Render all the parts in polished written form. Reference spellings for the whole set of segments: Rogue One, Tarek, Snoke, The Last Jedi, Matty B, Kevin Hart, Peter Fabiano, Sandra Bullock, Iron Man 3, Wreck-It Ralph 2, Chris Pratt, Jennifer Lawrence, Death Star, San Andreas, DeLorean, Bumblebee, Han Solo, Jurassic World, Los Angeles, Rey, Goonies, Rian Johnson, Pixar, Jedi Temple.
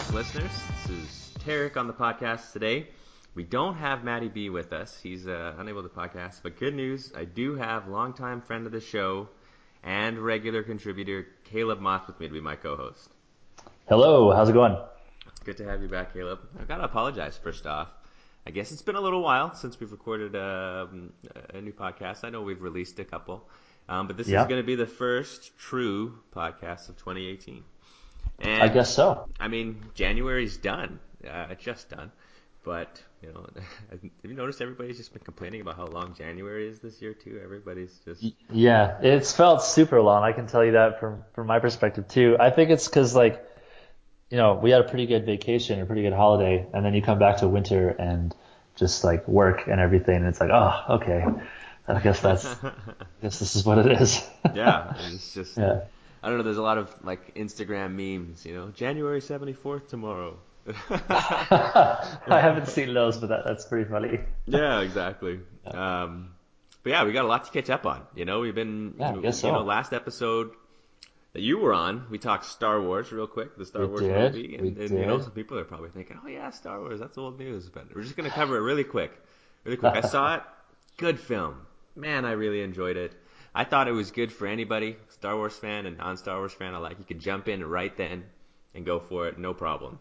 back, listeners. This is Tarek on the podcast today. We don't have Matty B with us. He's unable to podcast, but good news, I do have longtime friend of the show and regular contributor Caleb Moss with me to be my co-host. Hello, how's it going? Good to have you back, Caleb. I've got to apologize first off. I guess it's been a little while since we've recorded a new podcast. I know we've released a couple, but this is going to be the first true podcast of 2018. And, I guess so. I mean, January's done. Just done. But, you know, have you noticed everybody's just been complaining about how long January is this year, too? Everybody's just... Yeah, it's felt super long. I can tell you that from my perspective, too. I think it's because, like, you know, we had a pretty good vacation, a pretty good holiday, and then you come back to winter and just, like, work and everything, and it's like, oh, okay. I guess this is what it is. Yeah, it's just... Yeah. I don't know, there's a lot of, like, Instagram memes, you know, January 74th tomorrow. I haven't seen those, but that's pretty funny. Yeah, exactly. Yeah. But yeah, we got a lot to catch up on. You know, we've been, last episode that you were on, we talked Star Wars real quick, the Star Wars movie. And you know, some people are probably thinking, oh yeah, Star Wars, that's old news. But we're just going to cover it really quick. Really quick. I saw it. Good film. Man, I really enjoyed it. I thought it was good for anybody, Star Wars fan and non-Star Wars fan alike. You could jump in right then and go for it, no problem.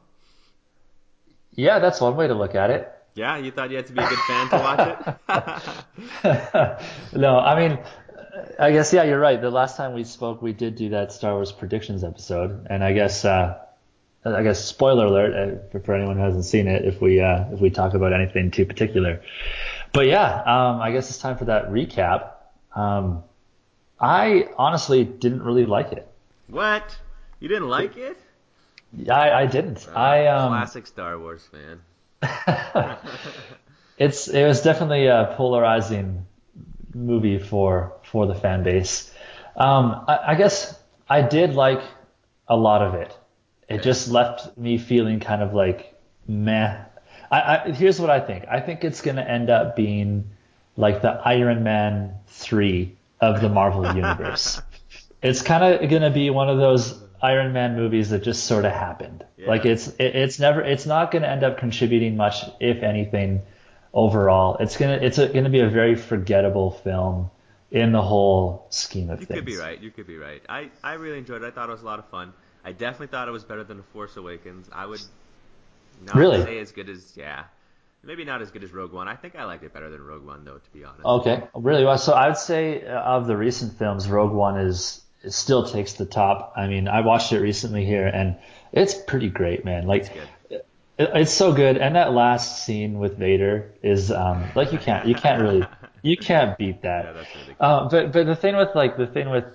Yeah, that's one way to look at it. Yeah, you thought you had to be a good fan to watch it? No, I mean, I guess, yeah, you're right. The last time we spoke, we did do that Star Wars predictions episode. And I guess spoiler alert for anyone who hasn't seen it, if we talk about anything too particular. But yeah, I guess it's time for that recap. I honestly didn't really like it. What? You didn't like it? I didn't. Classic Star Wars fan. It was definitely a polarizing movie for the fan base. I guess I did like a lot of it. It just left me feeling kind of like meh. Here's what I think. I think it's going to end up being like the Iron Man 3 of the Marvel universe. It's kind of going to be one of those Iron Man movies that just sort of happened. Yeah. Like it's not going to end up contributing much, if anything, overall. It's going to be a very forgettable film in the whole scheme of things. You could be right. I really enjoyed it. I thought it was a lot of fun. I definitely thought it was better than The Force Awakens. I would not say as good as, yeah. Maybe not as good as Rogue One. I think I liked it better than Rogue One, though, to be honest. Okay, really? Well, so I would say of the recent films, Rogue One still takes the top. I mean, I watched it recently here, and it's pretty great, man. Like, it's so good. And that last scene with Vader is like you can't beat that. Yeah, that's really cool. But the thing with,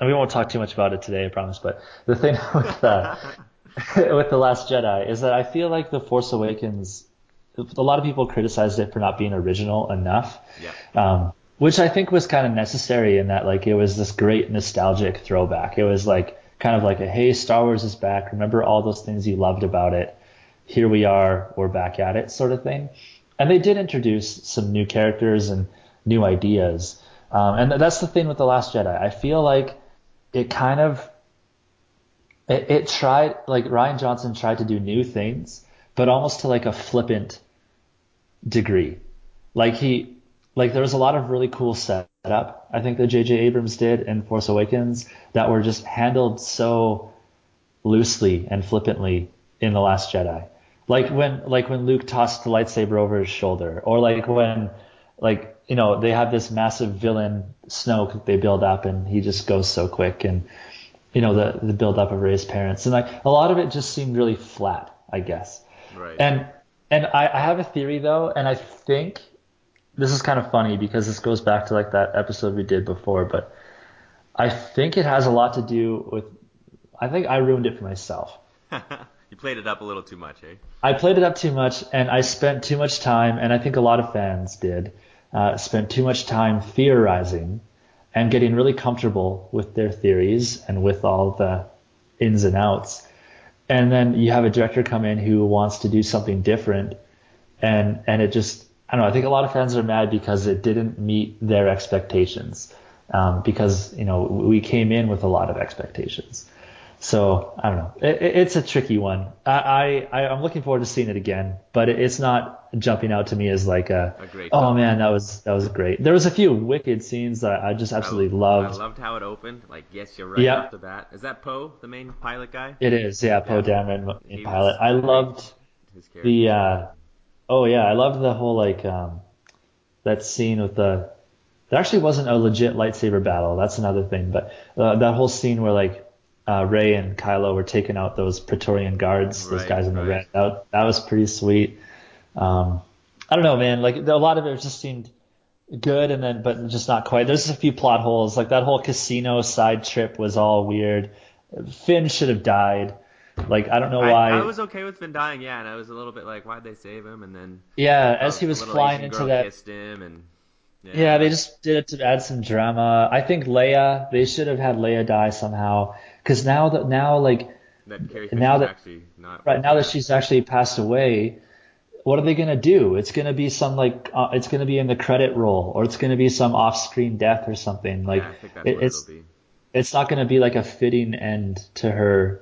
and we won't talk too much about it today, I promise. But the thing with with The Last Jedi is that I feel like The Force Awakens. A lot of people criticized it for not being original enough, which I think was kind of necessary in that, like, it was this great nostalgic throwback. It was like kind of like a, hey, Star Wars is back. Remember all those things you loved about it. Here we are. We're back at it sort of thing. And they did introduce some new characters and new ideas. And that's the thing with The Last Jedi. I feel like it kind of – it tried – like Rian Johnson tried to do new things, but almost to like a flippant degree. Like there was a lot of really cool setup, I think, that JJ Abrams did in Force Awakens that were just handled so loosely and flippantly in The Last Jedi. Like when Luke tossed the lightsaber over his shoulder, or like when, like, you know, they have this massive villain Snoke that they build up and he just goes so quick, and you know, the build up of Rey's parents, and like a lot of it just seemed really flat, I guess. Right. And I have a theory, though, and I think this is kind of funny because this goes back to like that episode we did before, but I think it has a lot to do with – I think I ruined it for myself. You played it up a little too much, eh? I played it up too much, and I spent too much time, and I think a lot of fans did, spent too much time theorizing and getting really comfortable with their theories and with all the ins and outs. And then you have a director come in who wants to do something different, and it just, I don't know, I think a lot of fans are mad because it didn't meet their expectations, because, you know, we came in with a lot of expectations. So I don't know. It's a tricky one. I'm looking forward to seeing it again, but it's not jumping out to me as like a great film. Man, that was great. There was a few wicked scenes that I just absolutely loved. I loved how it opened. Like, yes, you're right off the bat. Is that Poe, the main pilot guy? It is, yeah. Poe Dameron, main pilot. I loved his character. I loved the whole that scene with the. There actually wasn't a legit lightsaber battle. That's another thing, but that whole scene where Rey and Kylo were taking out those Praetorian guards, those guys in the red. That was pretty sweet. I don't know, man. Like, a lot of it just seemed good, but just not quite. There's a few plot holes. Like, that whole casino side trip was all weird. Finn should have died. Like, I don't know why. I was okay with Finn dying, yeah, and I was a little bit like, why'd they save him? And then as he was flying into that, kissed him and. Yeah, they just did it to add some drama. I think Leia, they should have had Leia die somehow, because now that she's actually passed away, what are they gonna do? It's gonna be some it's gonna be in the credit roll, or it's gonna be some off-screen death or something. Like, I think that's what it'll be. It's not gonna be like a fitting end to her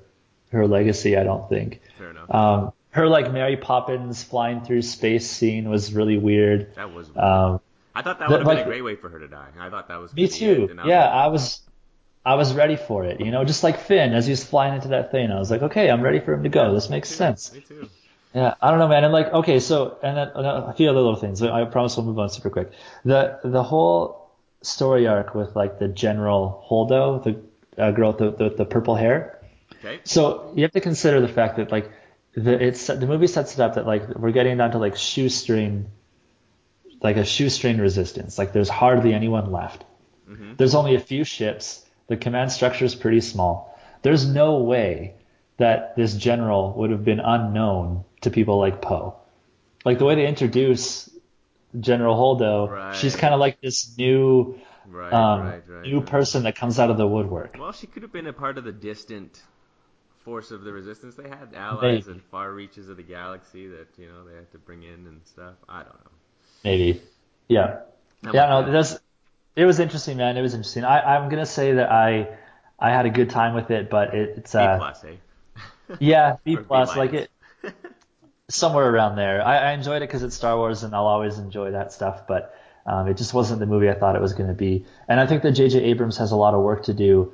legacy, I don't think. Fair enough. Her Mary Poppins flying through space scene was really weird. That was weird. I thought that would have been a great way for her to die. I thought that was. Me too. I was ready for it. You know, just like Finn as he was flying into that thing, I was like, okay, I'm ready for him to go. This makes sense. Me too. Yeah, I don't know, man. I'm like, okay, so and then a few other little things. I promise we'll move on super quick. The whole story arc with the General Holdo, the girl with the purple hair. Okay. So you have to consider the fact that the movie sets it up that we're getting down to shoestring. Like a shoestring resistance. Like, there's hardly anyone left. Mm-hmm. There's only a few ships. The command structure is pretty small. There's no way that this general would have been unknown to people like Poe. Like, the way they introduce General Holdo, she's kind of like this new person that comes out of the woodwork. Well, she could have been a part of the distant force of the resistance. They had allies in far reaches of the galaxy that, you know, they had to bring in and stuff. I don't know. Maybe. Yeah. It was interesting, man. It was interesting. I'm going to say that I had a good time with it, but it's B+, eh? Yeah, B+, it somewhere around there. I enjoyed it because it's Star Wars and I'll always enjoy that stuff, but it just wasn't the movie I thought it was going to be. And I think that JJ Abrams has a lot of work to do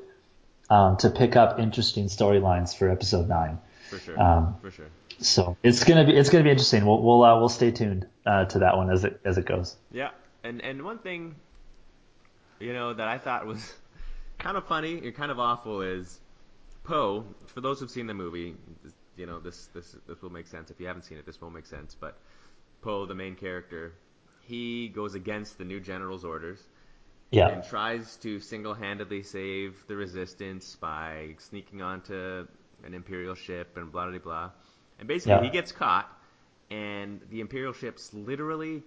to pick up interesting storylines for episode 9. For sure. So it's gonna be interesting. We'll stay tuned to that one as it goes. Yeah, and one thing, you know, that I thought was kind of funny and kind of awful is Poe. For those who've seen the movie, you know, this will make sense. If you haven't seen it, this won't make sense. But Poe, the main character, he goes against the new general's orders. Yeah. And tries to single-handedly save the resistance by sneaking onto an imperial ship and blah blah blah. And basically, he gets caught, and the Imperial ships literally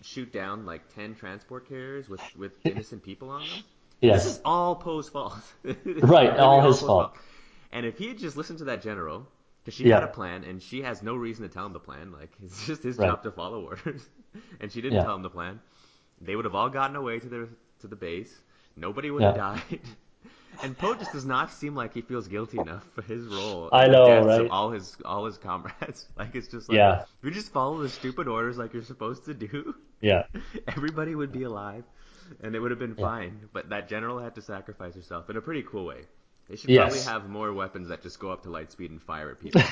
shoot down 10 transport carriers with innocent people on them. Yes. This is all Poe's fault. Right, all his fault. And if he had just listened to that general, because she had a plan, and she has no reason to tell him the plan. Like, it's just his job to follow orders. And she didn't tell him the plan. They would have all gotten away to the base. Nobody would have died. And Poe just does not seem like he feels guilty enough for his role. I know, right? All his comrades. It's just if you just follow the stupid orders like you're supposed to do, everybody would be alive, and it would have been fine. But that general had to sacrifice herself in a pretty cool way. They should probably have more weapons that just go up to light speed and fire at people.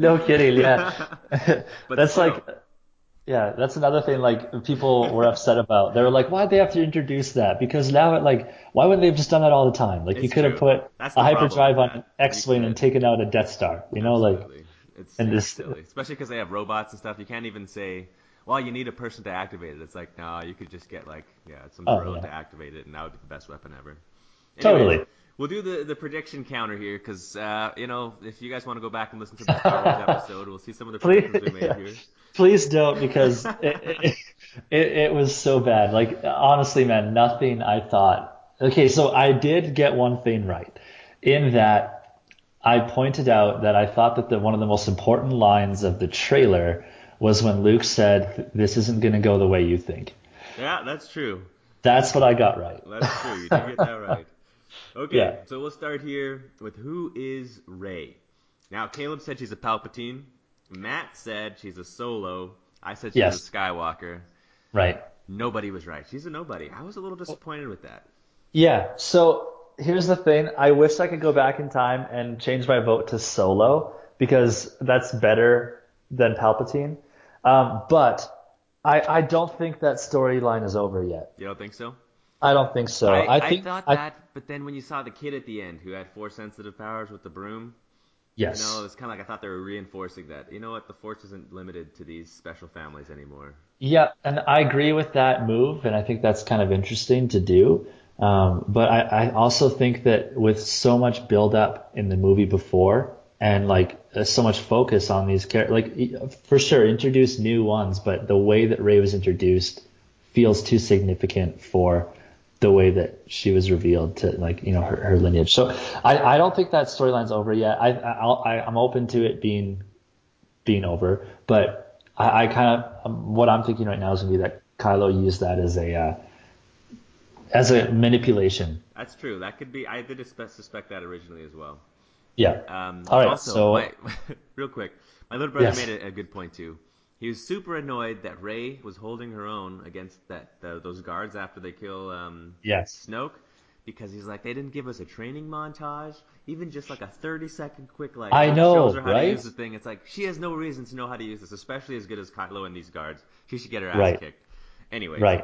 No kidding, yeah. But that's yeah, that's another thing, people were upset about. They were like, why'd they have to introduce that? Because now it, why wouldn't they have just done that all the time? Like, it's you could have put a hyperdrive on an X-Wing and taken out a Death Star, you know? Absolutely. It's silly. Especially because they have robots and stuff. You can't even say, well, you need a person to activate it. It's you could just get, some drill to activate it, and that would be the best weapon ever. Anyway, totally. We'll do the prediction counter here because, you know, if you guys want to go back and listen to the Star Wars episode, we'll see some of the predictions we made here. Please don't, because it was so bad. Honestly, man, nothing I thought. Okay, so I did get one thing right in that I pointed out that I thought that one of the most important lines of the trailer was when Luke said, "This isn't going to go the way you think." Yeah, that's true. That's what I got right. That's true. You did get that right. Okay, yeah. So we'll start here with who is Rey. Now, Caleb said she's a Palpatine. Matt said she's a Solo. I said she's a Skywalker. Right. Nobody was right. She's a nobody. I was a little disappointed with that. Yeah, so here's the thing. I wish I could go back in time and change my vote to Solo because that's better than Palpatine. But I don't think that storyline is over yet. You don't think so? I don't think so. I thought that, but then when you saw the kid at the end who had force sensitive powers with the broom, yes, you know, it's kind of like I thought they were reinforcing that. You know what? The force isn't limited to these special families anymore. Yeah, and I agree with that move, and I think that's kind of interesting to do. But I also think that with so much build up in the movie before and like so much focus on these characters, like for sure introduce new ones, but the way that Rey was introduced feels too significant for the way that she was revealed to, like, you know, her lineage. So I don't think that storyline's over yet. I'm open to it being over, but I kind of what I'm thinking right now is gonna be that Kylo used that as a manipulation. That's true. That could be. I did suspect that originally as well. Yeah. All right. Also, so real quick, my little brother made a good point too. He was super annoyed that Rey was holding her own against those guards after they kill Snoke, because he's like, they didn't give us a training montage, even just like a 30-second quick like shows her how to use the thing. It's like she has no reason to know how to use this, especially as good as Kylo and these guards. She should get her ass kicked. Anyways.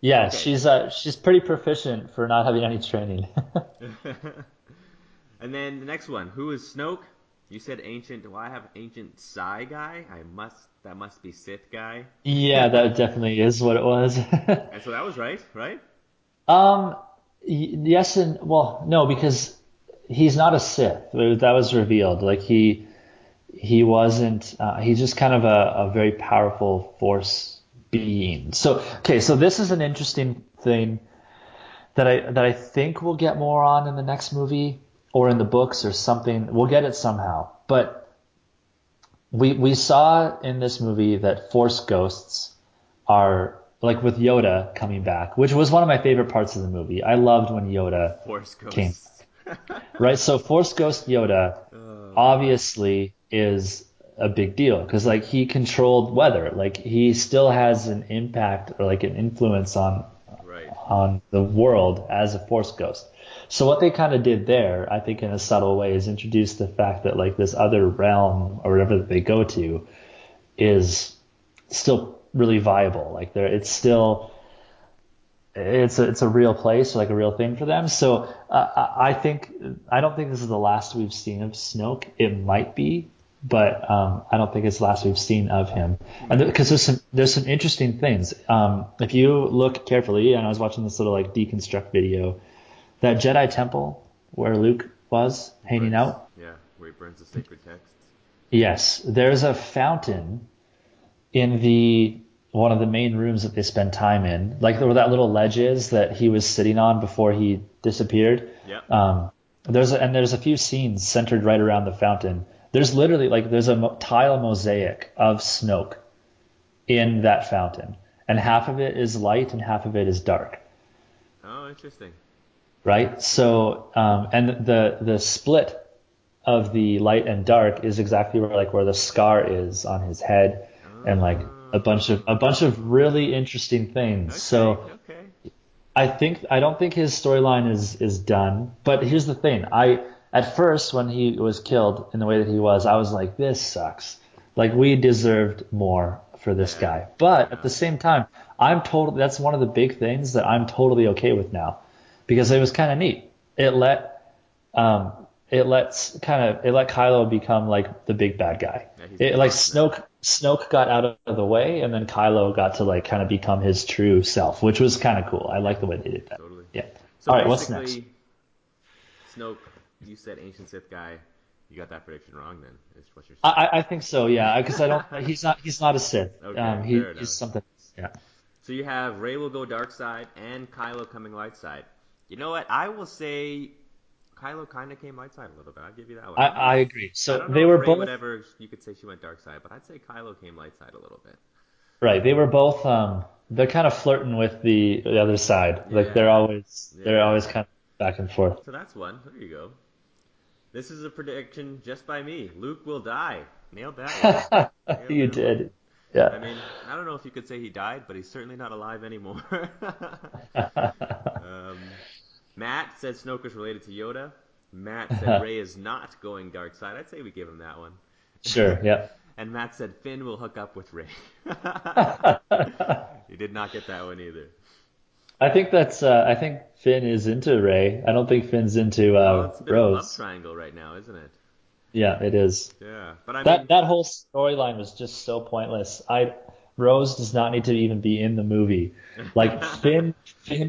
Yeah, okay. She's pretty proficient for not having any training. And then the next one, who is Snoke? You said ancient. Well, I have ancient Psy guy. That must be Sith guy. Yeah, that definitely is what it was. And so that was right? Yes and well, no, because he's not a Sith. That was revealed. Like he wasn't. He's just kind of a very powerful Force being. So okay, so this is an interesting thing that I think we'll get more on in the next movie. Or in the books or something. We'll get it somehow. But we saw in this movie that Force ghosts are, like with Yoda coming back, which was one of my favorite parts of the movie. I loved when Yoda came back. Right? So Force ghost Yoda obviously is a big deal because like he controlled weather. Like he still has an impact or like an influence on the world as a Force ghost. So what they kind of did there, I think in a subtle way, is introduce the fact that like this other realm or whatever that they go to is still really viable. Like it's a real place, like a real thing for them. So I don't think this is the last we've seen of Snoke. It might be, but I don't think it's the last we've seen of him. And because there's some interesting things. If you look carefully, and I was watching this little like deconstruct video. That Jedi temple where Luke was hanging out. Yeah, where he burns the sacred texts. Yes, there's a fountain in one of the main rooms that they spend time in, like where that little ledge is that he was sitting on before he disappeared. Yeah. There's a few scenes centered right around the fountain. There's literally like there's a tile mosaic of Snoke in that fountain, and half of it is light and half of it is dark. Oh, interesting. Right? So, and the split of the light and dark is exactly where the scar is on his head, and like a bunch of really interesting things. Okay, so, I don't think his storyline is done. But here's the thing: at first when he was killed in the way that he was, I was like, this sucks. Like we deserved more for this guy. But at the same time, that's one of the big things that I'm totally okay with now. Because it was kind of neat. It let Kylo become like the big bad guy. Yeah, it like Snoke got out of the way, and then Kylo got to like kind of become his true self, which was kind of cool. I like the way they did that. Totally. Yeah. So all right, what's next? Snoke, you said ancient Sith guy. You got that prediction wrong. Then is what you're saying. I think so. Yeah, because I don't. He's not a Sith. Okay, he's something. Yeah. So you have Rey will go dark side and Kylo coming light side. You know what? I will say Kylo kind of came light side a little bit. I'll give you that one. I agree. So I don't know they were both. Whatever you could say, she went dark side, but I'd say Kylo came light side a little bit. Right. They were both. They're kind of flirting with the other side. Like they're always kind of back and forth. So that's one. There you go. This is a prediction just by me. Luke will die. Nailed that one. You did. Yeah. I mean, I don't know if you could say he died, but he's certainly not alive anymore. Matt said Snoke is related to Yoda. Matt said Rey is not going dark side. I'd say we give him that one. Sure, yeah. And Matt said Finn will hook up with Rey. He did not get that one either. I think that's. I think Finn is into Rey. I don't think Finn's into Rose. It's a bit of a love triangle right now, isn't it? Yeah, it is. Yeah, but I mean, that whole storyline was just so pointless. Rose does not need to even be in the movie. Like Finn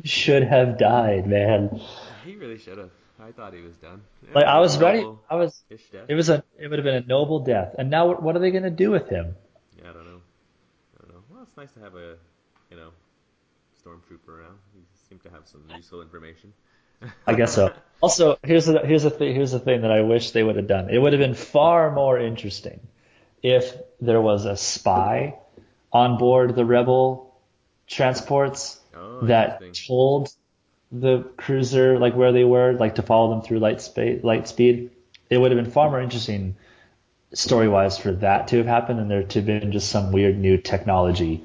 should have died, man. He really should have. I thought he was done. Like I was ready. I was. It would have been a noble death. And now, what are they going to do with him? Yeah, I don't know. Well, it's nice to have a, stormtrooper around. You seem to have some useful information. I guess so. Also, here's the thing that I wish they would have done. It would have been far more interesting if there was a spy on board the rebel transports that told the cruiser like where they were, like to follow them through light speed. It would have been far more interesting story-wise for that to have happened, and there to have been just some weird new technology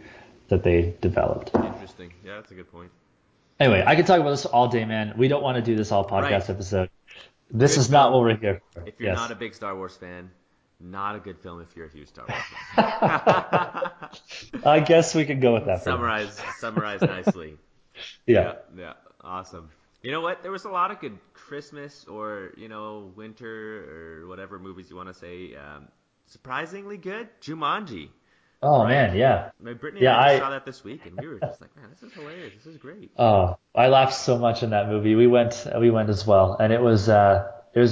that they developed. Interesting. Yeah, that's a good point. Anyway, I could talk about this all day, man. We don't want to do this all podcast episode. This is not what we're here for. If you're not a big Star Wars fan, not a good film if you're a huge Star Wars fan. I guess we could go with that. Summarize nicely. Yeah. Awesome. You know what? There was a lot of good Christmas or, winter or whatever movies you want to say. Surprisingly good, Jumanji. Oh, man, yeah. My Brittany and I saw that this week, and we were just like, man, this is hilarious. This is great. Oh, I laughed so much in that movie. We went as well, and it was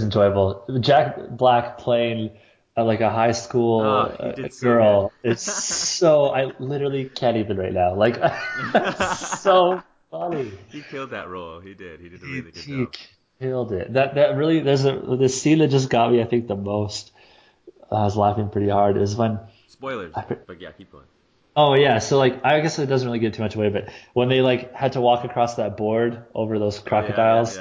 enjoyable. Jack Black playing like a high school girl. It's so – I literally can't even right now. Like, so funny. He killed that role. He did. He did a really good job. He killed it. That really – this scene that just got me, I think, the most – I was laughing pretty hard is when – spoilers, but yeah, keep going. Oh yeah, so like I guess it doesn't really give too much away, but when they like had to walk across that board over those crocodiles,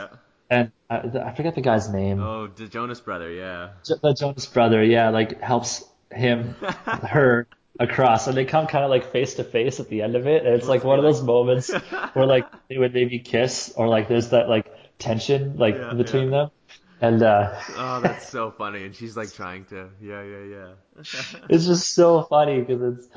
and I forget the guy's name. Oh, the Jonas brother, yeah. The Jonas brother, yeah, like helps her across, and they come kind of like face to face at the end of it, and it's like one of those moments where like they would maybe kiss, or like there's that like tension like between them. And oh, that's so funny. And she's like trying to, yeah. It's just so funny because it's,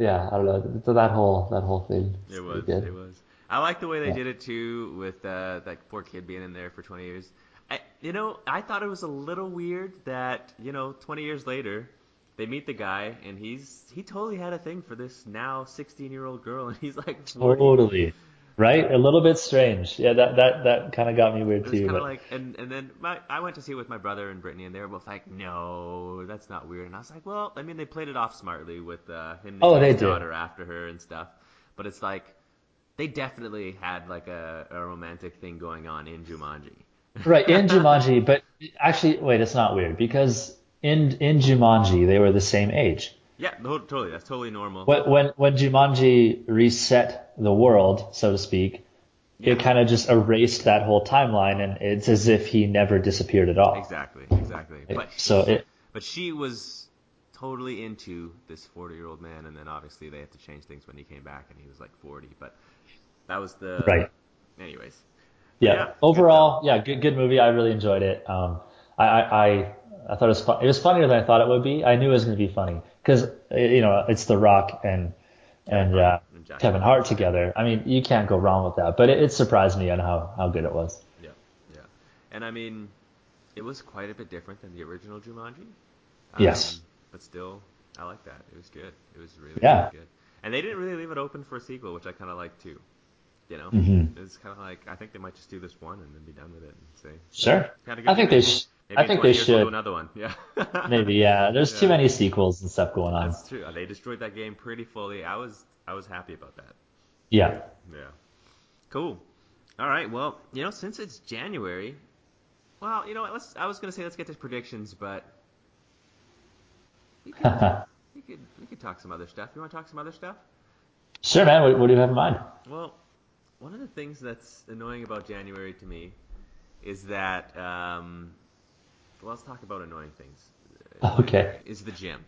I don't know. So that whole thing. It was. I like the way they did it too, with that poor kid being in there for 20 years. I thought it was a little weird that 20 years later they meet the guy and he totally had a thing for this now 16-year-old girl, and he's like totally. Right? A little bit strange. Yeah, that kind of got me weird too. It was kind of like, and then I went to see it with my brother and Brittany, and they were both like, no, that's not weird. And I was like, well, I mean, they played it off smartly with him and his daughter after her and stuff. But it's like, they definitely had like a romantic thing going on in Jumanji. Right, in Jumanji, but actually, wait, it's not weird because in Jumanji, they were the same age. Yeah, totally. That's totally normal. When Jumanji reset the world, so to speak, it kind of just erased that whole timeline, and it's as if he never disappeared at all. Exactly. But she was totally into this 40-year-old man, and then obviously they had to change things when he came back, and he was like 40. But that was the right. Anyways. Yeah. Overall, good movie. I really enjoyed it. I thought it was fun. It was funnier than I thought it would be. I knew it was going to be funny because it's The Rock and Kevin Hart together. I mean, you can't go wrong with that. But it surprised me on how good it was. Yeah. And I mean, it was quite a bit different than the original Jumanji. Yes. But still, I like that. It was good. It was really good. And they didn't really leave it open for a sequel, which I kind of like too. Mm-hmm. It's kind of like I think they might just do this one and then be done with it and say. Sure. I think they should do another one. Yeah. Maybe, yeah. There's too many sequels and stuff going on. That's true. They destroyed that game pretty fully. I was happy about that. Yeah. Yeah. Cool. All right. Well, since it's January, well, I was gonna say let's get to predictions, but we could talk some other stuff. You want to talk some other stuff? Sure, man. What do you have in mind? Well, one of the things that's annoying about January to me is that let's talk about annoying things. Okay. Is the gym.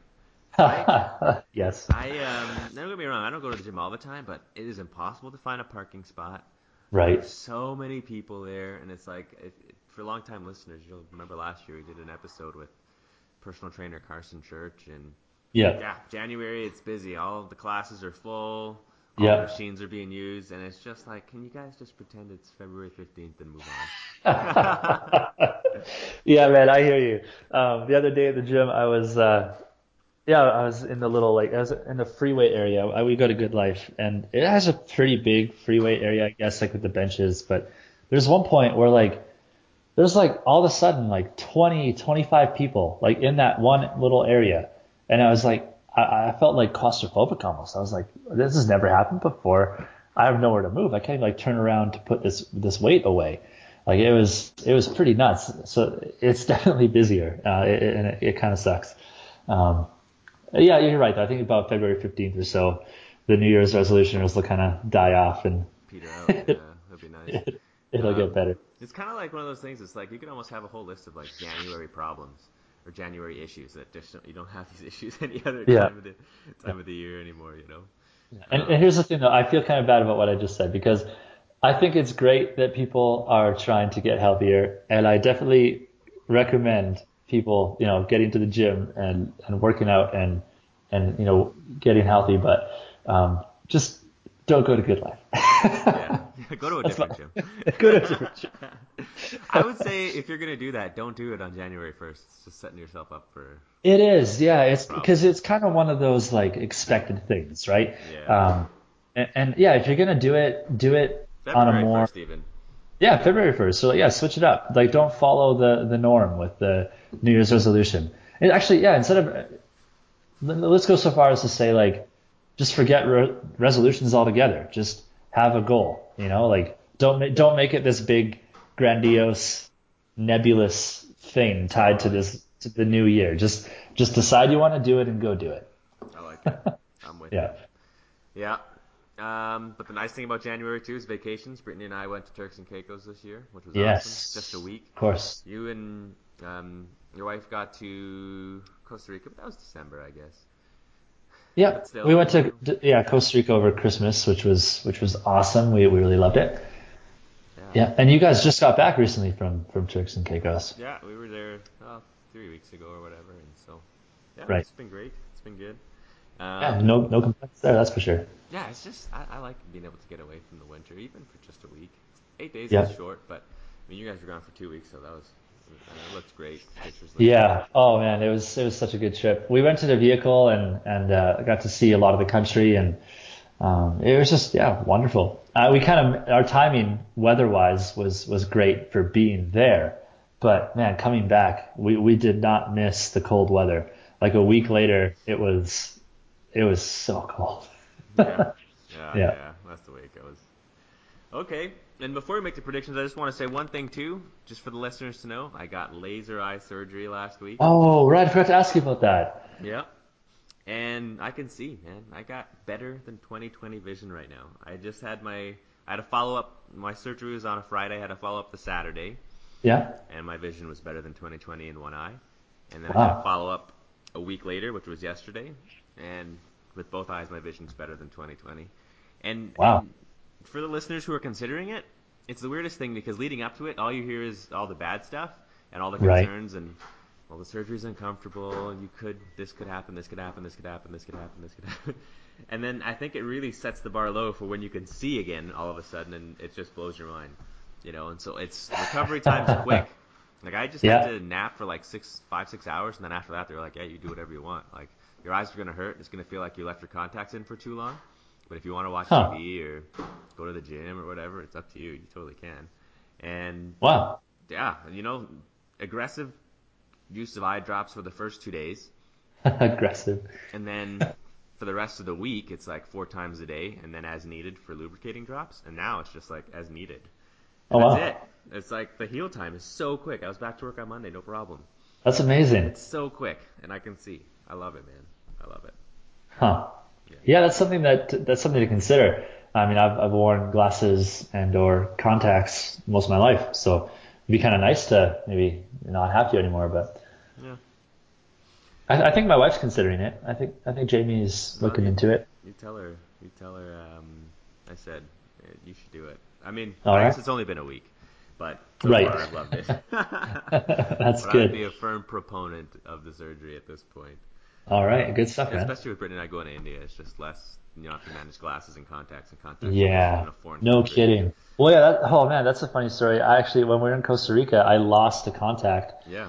Right? Yes. Don't get me wrong, I don't go to the gym all the time, but it is impossible to find a parking spot. Right. There's so many people there, and it's like, for long-time listeners, you'll remember last year we did an episode with personal trainer Carson Church, and January it's busy. All of the classes are full. All the machines are being used, and it's just like, can you guys just pretend it's February 15th and move on? Yeah, man, I hear you. The other day at the gym, I was in the freeway area. We go to Good Life, and it has a pretty big freeway area, I guess, like with the benches. But there's one point where there's all of a sudden 20, 25 people in that one little area, and I was like, I felt claustrophobic almost. I was like, this has never happened before. I have nowhere to move. I can't turn around to put this weight away. It was pretty nuts. So it's definitely busier, and it kind of sucks. Yeah, you're right. I think about February 15th or so, the New Year's resolution will kind of die off and peter out. Yeah, that'd be nice. It'll get better. It's kind of like one of those things. It's like you can almost have a whole list of January problems. Or January issues that just you don't have these issues any other time of the year anymore, you know. And here's the thing, though, I feel kind of bad about what I just said because I think it's great that people are trying to get healthier, and I definitely recommend people, getting to the gym and working out and getting healthy, but just don't go to Good Life. Yeah. Go to a different gym. Go to a different gym. I would say if you're going to do that, don't do it on January 1st. It's just setting yourself up for... It is, yeah. It's because it's kind of one of those expected things, right? Yeah. If you're going to do it February on a more... February 1st even. Yeah, February 1st. So, switch it up. Don't follow the norm with the New Year's resolution. And actually, instead of... Let's go so far as to say, just forget resolutions altogether. Just have a goal, don't make it this big, grandiose, nebulous thing tied to the new year. Just decide you want to do it and go do it. I like it. I'm with you. Yeah. But the nice thing about January too is vacations. Brittany and I went to Turks and Caicos this year, which was awesome. Just a week. Of course. You and your wife got to Costa Rica, but that was December, I guess. Yeah, we went to Costa Rica over Christmas, which was awesome. We really loved it. Yeah, and you guys just got back recently from Turks and Caicos. Yeah, we were there 3 weeks ago or whatever, and so it's been great. It's been good. No complaints there, that's for sure. Yeah, it's just I like being able to get away from the winter, even for just a week. 8 days is short, but I mean you guys were gone for 2 weeks, so that was. It looked great. Great. Oh man, it was such a good trip. We rented a vehicle and got to see a lot of the country, and it was just wonderful. We kind of our timing weather-wise was great for being there, but man, coming back, we did not miss the cold weather. A week later, it was so cold. Yeah. That's the way it goes. Okay. And before we make the predictions, I just want to say one thing, too, just for the listeners to know. I got laser eye surgery last week. Oh, right. I forgot to ask you about that. Yeah. And I can see, man. I got better than 20/20 vision right now. I just had I had a follow-up. My surgery was on a Friday. I had a follow-up the Saturday. Yeah. And my vision was better than 20/20 in one eye. And then I had a follow-up a week later, which was yesterday. And with both eyes, my vision's better than 20/20. And for the listeners who are considering it, it's the weirdest thing because leading up to it, all you hear is all the bad stuff and all the concerns and, well, the surgery's uncomfortable. This could happen. And then I think it really sets the bar low for when you can see again all of a sudden, and it just blows your mind, And so it's recovery time's quick. I just had to nap for 5-6 hours, and then after that, they're like, you do whatever you want. Your eyes are gonna hurt. It's gonna feel like you left your contacts in for too long. But if you want to watch TV or go to the gym or whatever, it's up to you. You totally can. And aggressive use of eye drops for the first 2 days. Aggressive. And then for the rest of the week, it's 4 times a day, and then as needed for lubricating drops. And now it's just as needed. And that's it. It's the heal time is so quick. I was back to work on Monday, no problem. That's amazing. It's so quick, and I can see. I love it, man. I love it. Huh. Yeah, that's something to consider. I mean, I've worn glasses and or contacts most of my life, so It'd be kind of nice to maybe not have to anymore, but yeah. I think my wife's considering it. I think Jamie's looking into it. You tell her. I said you should do it. I mean, I guess it's only been a week, but so far I've loved it. That's but good. I'd be a firm proponent of the surgery at this point. All right, good stuff, man. Especially with Brittany and I going to India, it's just less. You don't have to manage glasses and contacts and contacts. Yeah, in a foreign country. Kidding. Well, yeah. That's a funny story. I actually, when we were in Costa Rica, I lost a contact. Yeah.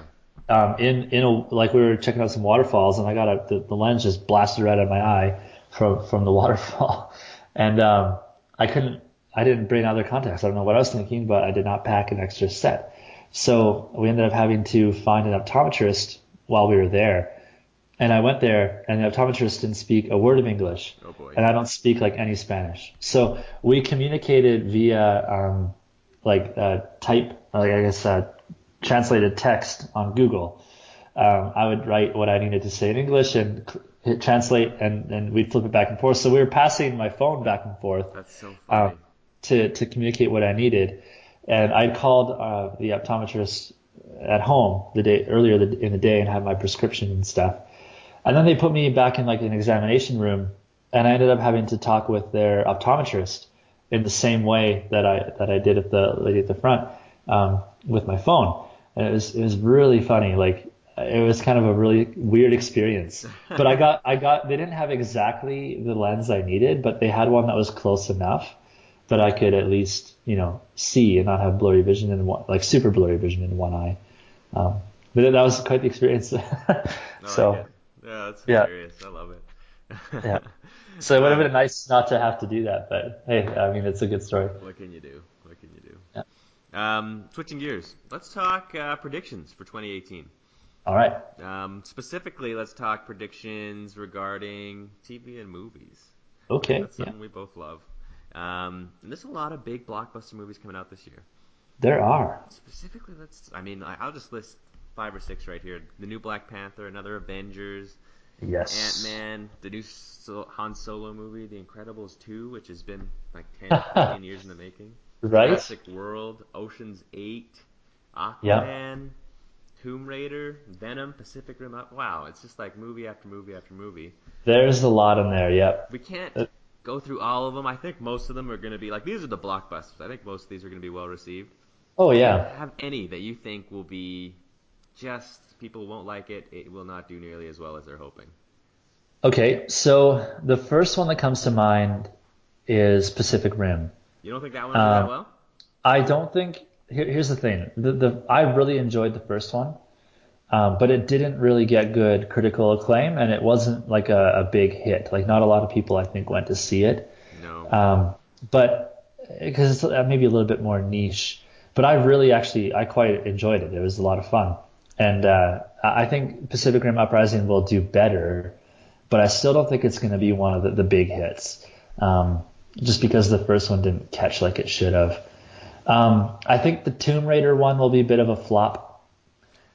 We were checking out some waterfalls, and I got the lens just blasted right out of my eye from the waterfall, and I didn't bring other contacts. I don't know what I was thinking, but I did not pack an extra set, so we ended up having to find an optometrist while we were there. And I went there, and the optometrist didn't speak a word of English. Oh boy. And I don't speak any Spanish. So we communicated via translated text on Google. I would write what I needed to say in English and hit translate, and we'd flip it back and forth. So we were passing my phone back and forth. That's so funny. To communicate what I needed. And I called the optometrist at home earlier in the day and had my prescription and stuff. And then they put me back in an examination room, and I ended up having to talk with their optometrist in the same way that I did at the lady at the front with my phone. And it was really funny. It was kind of a really weird experience. But they didn't have exactly the lens I needed, but they had one that was close enough that I could at least see and not have blurry vision in one, super blurry vision in one eye. But that was quite the experience. So. Yeah, that's hilarious. Yeah. I love it. Yeah. So it would have been nice not to have to do that, but hey, I mean, it's a good story. What can you do? Yeah. Switching gears, let's talk predictions for 2018. All right. Specifically, let's talk predictions regarding TV and movies. Okay. That's something we both love. And there's a lot of big blockbuster movies coming out this year. There are. Specifically, I'll just list 5 or 6 right here. The new Black Panther, another Avengers, yes. Ant-Man, the new Han Solo movie, The Incredibles 2, which has been 10 years in the making. Right. Jurassic World, Ocean's 8, Aquaman, Tomb Raider, Venom, Pacific Rim. Wow, it's just movie after movie after movie. There's a lot in there, yep. We can't go through all of them. I think most of them are going to be these are the blockbusters. I think most of these are going to be well received. Oh, yeah. Do you have any that you think will be just people won't like it. It will not do nearly as well as they're hoping. Okay, so the first one that comes to mind is Pacific Rim. You don't think that one will do that well? I don't think. Here's the thing. I really enjoyed the first one, but it didn't really get good critical acclaim, and it wasn't a big hit. Not a lot of people, I think, went to see it. No. But because it's maybe a little bit more niche. But I really I quite enjoyed it. It was a lot of fun. And I think Pacific Rim Uprising will do better, but I still don't think it's going to be one of the big hits, just because the first one didn't catch like it should have. I think the Tomb Raider one will be a bit of a flop.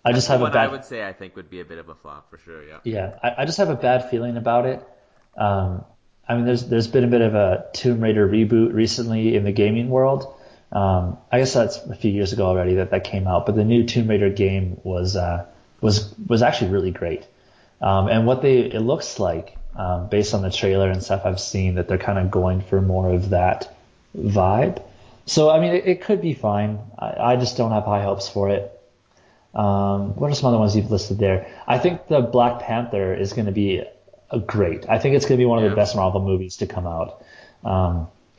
I would say I think would be a bit of a flop for sure, yeah. Yeah, I just have a bad feeling about it. There's been a bit of a Tomb Raider reboot recently in the gaming world. I guess that's a few years ago already that came out, but the new Tomb Raider game was actually really great. And it looks like, based on the trailer and stuff I've seen, that they're kind of going for more of that vibe. So, it could be fine. I just don't have high hopes for it. What are some other ones you've listed there? I think the Black Panther is going to be great. I think it's going to be one of the best Marvel movies to come out.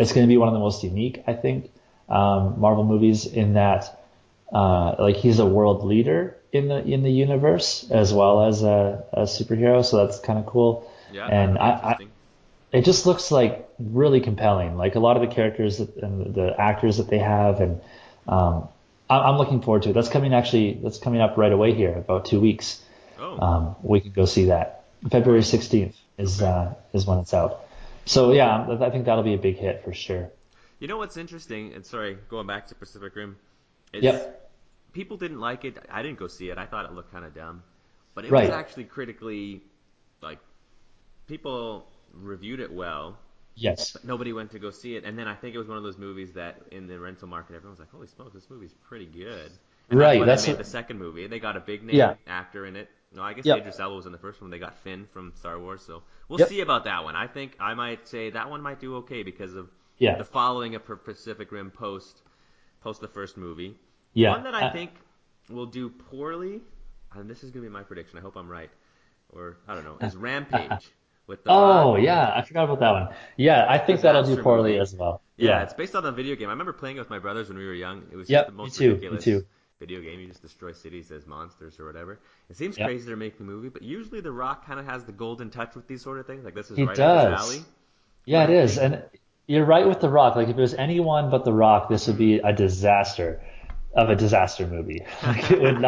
It's going to be one of the most unique, I think. Marvel movies in that, he's a world leader in the universe as well as a superhero, so that's kind of cool. Yeah, and it just looks really compelling. A lot of the characters and the actors that they have, and I'm looking forward to it. That's coming up right away here, about 2 weeks. Oh. We can go see that. February 16th is when it's out. So yeah, I think that'll be a big hit for sure. You know what's interesting, and sorry, going back to Pacific Rim, is people didn't like it. I didn't go see it. I thought it looked kind of dumb. But it was actually critically, people reviewed it well. Yes. But nobody went to go see it. And then I think it was one of those movies that in the rental market, everyone was like, holy smokes, this movie's pretty good. Right. When that's they made the second movie. They got a big name actor in it. No, I guess Idris Elba was in the first one. They got Finn from Star Wars, so we'll see about that one. I think I might say that one might do okay because of the following of Pacific Rim post the first movie. Yeah. One that I think will do poorly, and this is going to be my prediction. I hope I'm right, or I don't know. Is Rampage with the? Oh yeah, I forgot about that one. Yeah, I think that'll do poorly movie. As well. Yeah, yeah, it's based on the video game. I remember playing it with my brothers when we were young. It was just the most ridiculous. Me too. Video game, you just destroy cities as monsters or whatever. It seems crazy they're making a movie, but usually The Rock kind of has the golden touch with these sort of things. Like this is he right does. Up his alley. Yeah, it is, and you're right with The Rock. Like if it was anyone but The Rock, this would be a disaster of a disaster movie. Like it would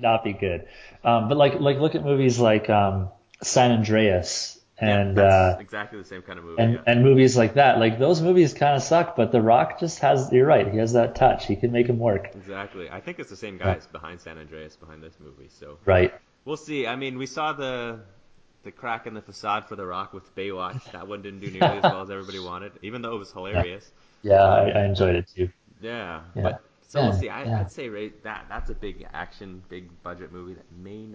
not be good. But like look at movies like San Andreas and that's exactly the same kind of movie. And movies like that, like those movies kind of suck, but The Rock just has, you're right, he has that touch. He can make them work. Exactly. I think it's the same guys behind San Andreas, behind this movie. So right. We'll see. I mean, we saw the crack in the facade for The Rock with Baywatch. That one didn't do nearly as well as everybody wanted, even though it was hilarious. Yeah, I enjoyed it too. Yeah. But so we'll see. I'd say that's a big action, big budget movie that may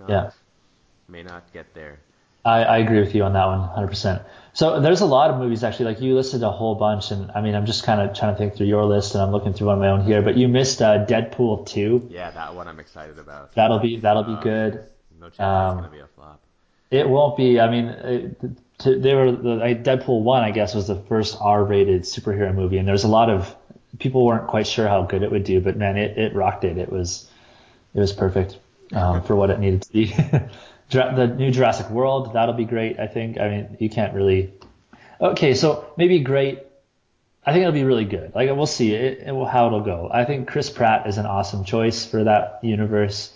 not get there. I agree with you on that one, 100%. So there's a lot of movies, actually. Like, you listed a whole bunch, and, I mean, I'm just kind of trying to think through your list, and I'm looking through on my own here, but you missed Deadpool 2. Yeah, that one I'm excited about. That'll be good. No chance it's going to be a flop. It won't be. I mean, Deadpool 1, I guess, was the first R-rated superhero movie, and there's a lot of people weren't quite sure how good it would do, but, man, it rocked it. It was perfect for what it needed to be. The new Jurassic World, that'll be great, I think. I mean, you can't really... Okay, so maybe great. I think it'll be really good. Like, we'll see how it'll go. I think Chris Pratt is an awesome choice for that universe,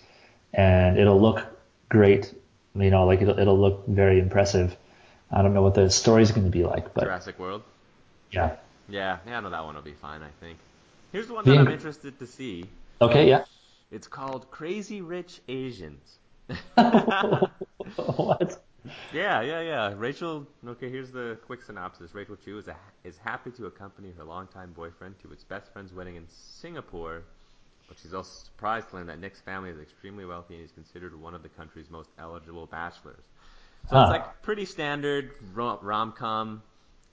and it'll look great. You know, like, it'll look very impressive. I don't know what the story's going to be like, but... Jurassic World? Yeah. Yeah, I know that one will be fine, I think. Here's the one that I'm interested to see. Okay, yeah. It's called Crazy Rich Asians. What? Yeah. Rachel. Okay, here's the quick synopsis. Rachel Chu is happy to accompany her longtime boyfriend to his best friend's wedding in Singapore, but she's also surprised to learn that Nick's family is extremely wealthy and he's considered one of the country's most eligible bachelors. So it's like pretty standard rom-com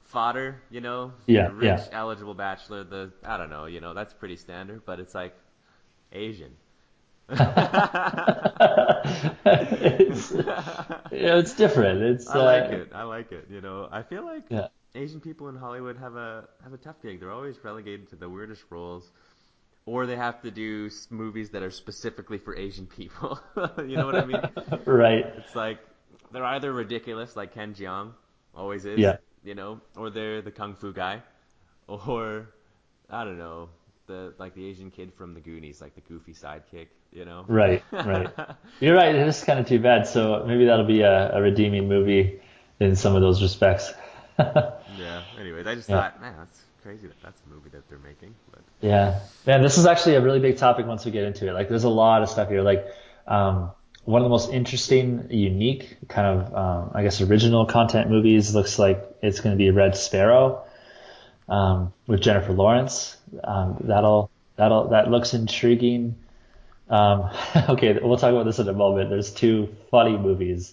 fodder, you know? Yeah. Rich, eligible bachelor. I don't know. You know, that's pretty standard, but it's like Asian. It's different. I like it. You know, I feel like Asian people in Hollywood have a tough gig. They're always relegated to the weirdest roles, or they have to do movies that are specifically for Asian people. You know what I mean? Right. It's like they're either ridiculous, like Ken Jeong always is. Yeah. You know, or they're the kung fu guy, or I don't know. The Asian kid from the Goonies, like the goofy sidekick, you know? Right. You're right. It is kind of too bad. So maybe that'll be a redeeming movie in some of those respects. Yeah. Anyways, I just thought, man, that's crazy that that's a movie that they're making. But yeah. Man, this is actually a really big topic once we get into it. Like, there's a lot of stuff here. Like, one of the most interesting, unique, kind of, I guess, original content movies looks like it's going to be Red Sparrow. With Jennifer Lawrence, that looks intriguing. Okay, we'll talk about this in a moment. There's two funny movies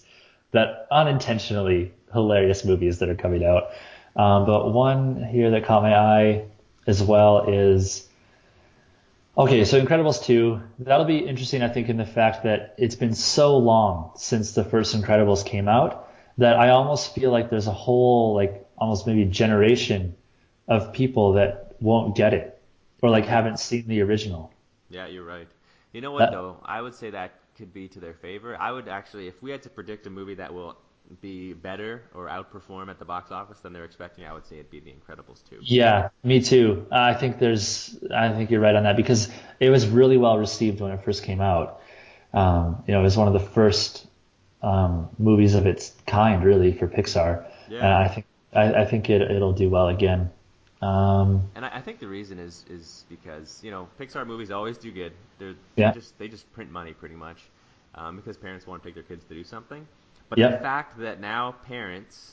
that unintentionally hilarious movies that are coming out. But one here that caught my eye as well is so Incredibles 2. That'll be interesting, I think, in the fact that it's been so long since the first Incredibles came out that I almost feel like there's a whole like almost maybe generation of people that won't get it or like haven't seen the original. Yeah, you're right. You know what though? I would say that could be to their favor. I would actually, if we had to predict a movie that will be better or outperform at the box office than they're expecting, I would say it'd be The Incredibles 2. Yeah, me too. I think you're right on that because it was really well received when it first came out. You know, it was one of the first movies of its kind really for Pixar. Yeah. And I think it'll do well again. And I think the reason is because, you know, Pixar movies always do good. They just print money pretty much because parents want to take their kids to do something. But the fact that now parents